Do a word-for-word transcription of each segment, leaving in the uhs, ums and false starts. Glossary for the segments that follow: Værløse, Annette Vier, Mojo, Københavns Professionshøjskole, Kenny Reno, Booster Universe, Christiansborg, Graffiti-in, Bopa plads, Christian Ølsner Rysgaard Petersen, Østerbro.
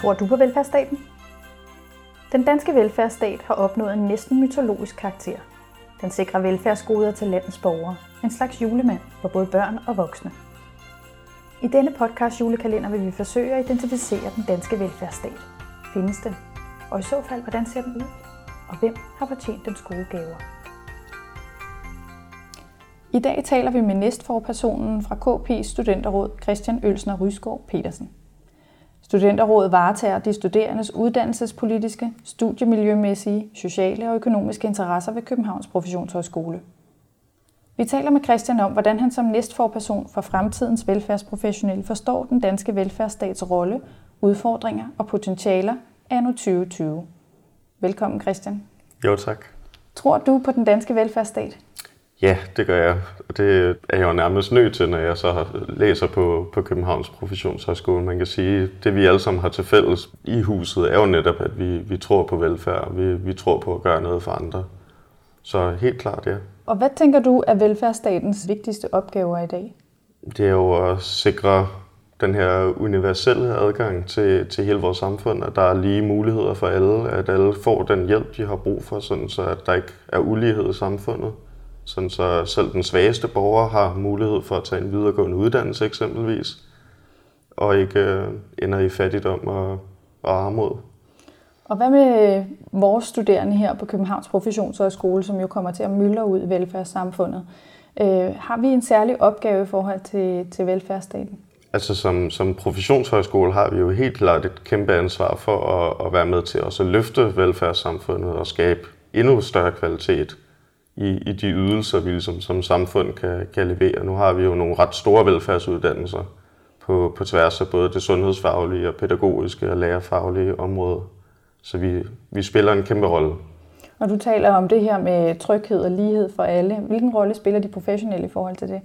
Tror du på velfærdsstaten? Den danske velfærdsstat har opnået en næsten mytologisk karakter. Den sikrer velfærdsgoder til landets borgere. En slags julemand for både børn og voksne. I denne podcast julekalender vil vi forsøge at identificere den danske velfærdsstat. Findes den? Og i så fald, hvordan ser den ud? Og hvem har fortjent dens gode gaver? I dag taler vi med næstforpersonen fra K P's studenterråd, Christian Ølsner Rysgaard Petersen. Studenterrådet varetager de studerendes uddannelsespolitiske, studiemiljømæssige, sociale og økonomiske interesser ved Københavns Professionshøjskole. Vi taler med Christian om, hvordan han som næstforperson for fremtidens velfærdsprofessionelle forstår den danske velfærdsstats rolle, udfordringer og potentialer anno tyve tyve. Velkommen, Christian. Jo, tak. Tror du på den danske velfærdsstat? Ja, det gør jeg. Det er jeg jo nærmest nødt til, når jeg så læser på, på Københavns Professionshøjskole. Man kan sige, at det vi alle sammen har til fælles i huset, er jo netop, at vi, vi tror på velfærd. Vi, vi tror på at gøre noget for andre. Så helt klart, ja. Og hvad tænker du er velfærdsstatens vigtigste opgaver i dag? Det er jo at sikre den her universelle adgang til, til hele vores samfund, at der er lige muligheder for alle, at alle får den hjælp, de har brug for, sådan så at der ikke er ulighed i samfundet. Sådan så selv den svageste borger har mulighed for at tage en videregående uddannelse eksempelvis, og ikke øh, ender i fattigdom og, og armod. Og hvad med vores studerende her på Københavns Professionshøjskole, som jo kommer til at myldre ud i velfærdssamfundet? Øh, har vi en særlig opgave i forhold til, til velfærdsstaten? Altså som, som professionshøjskole har vi jo helt klart et kæmpe ansvar for at, at være med til også at løfte velfærdssamfundet og skabe endnu større kvalitet i, i de ydelser, vi ligesom, som samfund kan, kan levere. Nu har vi jo nogle ret store velfærdsuddannelser på, på tværs af både det sundhedsfaglige og pædagogiske og lærerfaglige område. Så vi, vi spiller en kæmpe rolle. Og du taler om det her med tryghed og lighed for alle. Hvilken rolle spiller de professionelle i forhold til det?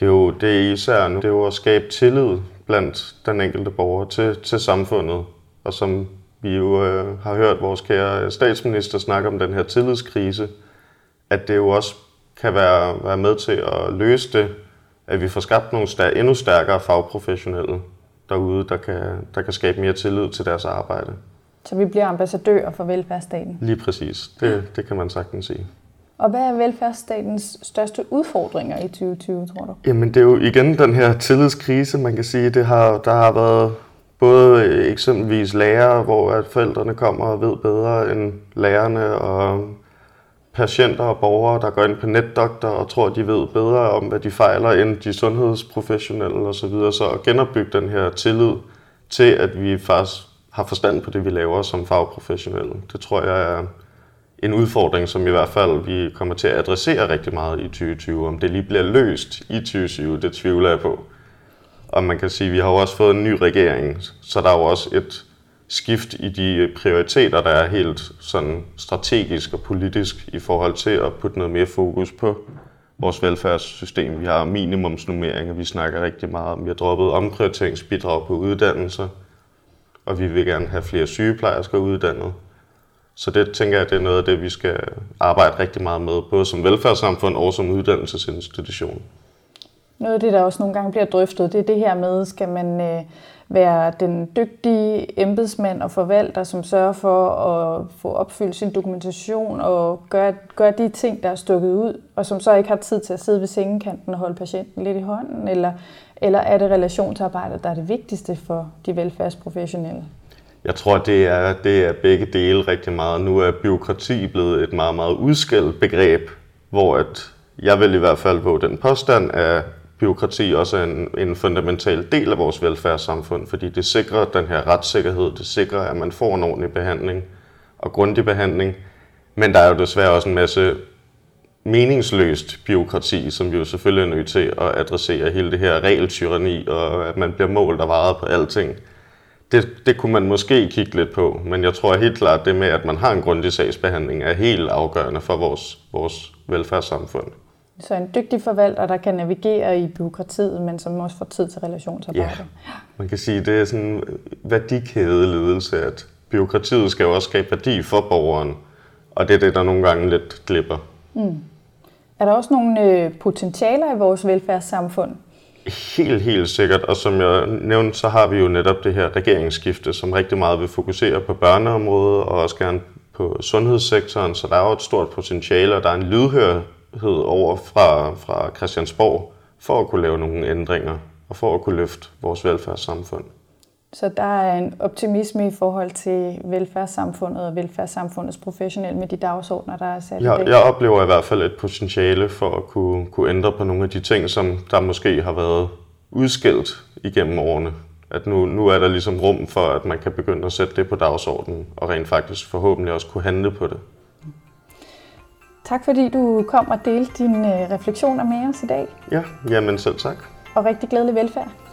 Det er jo det især nu. Det er jo at skabe tillid blandt den enkelte borger til, til samfundet. Og som vi jo øh, har hørt vores kære statsminister snakke om den her tillidskrise, at det jo også kan være, være med til at løse det, at vi får skabt nogle stær- endnu stærkere fagprofessionelle derude, der kan, der kan skabe mere tillid til deres arbejde. Så vi bliver ambassadører for velfærdsstaten? Lige præcis. Det, det kan man sagtens sige. Og hvad er velfærdsstatens største udfordringer i tyve tyve, tror du? Jamen det er jo igen den her tillidskrise, man kan sige. Det har, der har været både eksempelvis lærere, hvor at forældrene kommer og ved bedre end lærerne, og patienter og borgere, der går ind på netdoktor og tror, de ved bedre om, hvad de fejler, end de sundhedsprofessionelle osv. Så at genopbygge den her tillid til, at vi faktisk har forstand på det, vi laver som fagprofessionelle. Det tror jeg er en udfordring, som i hvert fald vi kommer til at adressere rigtig meget i tyve tyve. Om det lige bliver løst i tyve tyve, det tvivler jeg på. Og man kan sige, at vi har jo også fået en ny regering, så der er jo også et skift i de prioriteter, der er helt sådan strategisk og politisk i forhold til at putte noget mere fokus på vores velfærdssystem. Vi har minimumsnormeringer, vi snakker rigtig meget om. Vi har droppet omprioriteringsbidrag på uddannelser, og vi vil gerne have flere sygeplejersker uddannet. Så det tænker jeg, det er noget af det, vi skal arbejde rigtig meget med, både som velfærdssamfund og som uddannelsesinstitution. Noget af det, der også nogle gange bliver drøftet, det er det her med, skal man øh, være den dygtige embedsmand og forvalter, som sørger for at få opfyldt sin dokumentation og gøre, gøre de ting, der er stukket ud, og som så ikke har tid til at sidde ved sengekanten og holde patienten lidt i hånden, eller, eller er det relationsarbejdet, der er det vigtigste for de velfærdsprofessionelle? Jeg tror, det er, det er begge dele rigtig meget. Nu er bureaukrati blevet et meget, meget udskældt begreb, hvor at jeg vil i hvert fald på den påstand, at bureaukrati også er en, en fundamental del af vores velfærdssamfund, fordi det sikrer den her retssikkerhed, det sikrer, at man får en ordentlig behandling og grundig behandling. Men der er jo desværre også en masse meningsløst bureaukrati, som vi jo selvfølgelig er nødt til at adressere, hele det her regeltyranni og at man bliver målt og varet på alting. Det, det kunne man måske kigge lidt på, men jeg tror helt klart, det med, at man har en grundig sagsbehandling, er helt afgørende for vores, vores velfærdssamfund. Så en dygtig forvalter, der kan navigere i bureaukratiet, men som også får tid til relationsarbejde. Ja, man kan sige, at det er sådan en værdikædeledelse, at bureaukratiet skal jo også skabe værdi for borgeren, og det er det, der nogle gange lidt glipper. Mm. Er der også nogle potentialer i vores velfærdssamfund? Helt, helt sikkert, og som jeg nævnte, så har vi jo netop det her regeringsskifte, som rigtig meget vil fokusere på børneområdet og også gerne på sundhedssektoren, så der er jo et stort potentiale, og der er en lydhørhed over fra, fra Christiansborg for at kunne lave nogle ændringer og for at kunne løfte vores velfærdssamfund. Så der er en optimisme i forhold til velfærdssamfundet og velfærdssamfundets professionelle med de dagsordner, der er sat jeg, i dag? Jeg oplever i hvert fald et potentiale for at kunne, kunne ændre på nogle af de ting, som der måske har været udskilt igennem årene. At nu, nu er der ligesom rum for, at man kan begynde at sætte det på dagsordenen og rent faktisk forhåbentlig også kunne handle på det. Tak fordi du kom og delte dine refleksioner med os i dag. Ja, jamen selv tak. Og rigtig glædelig velfærd.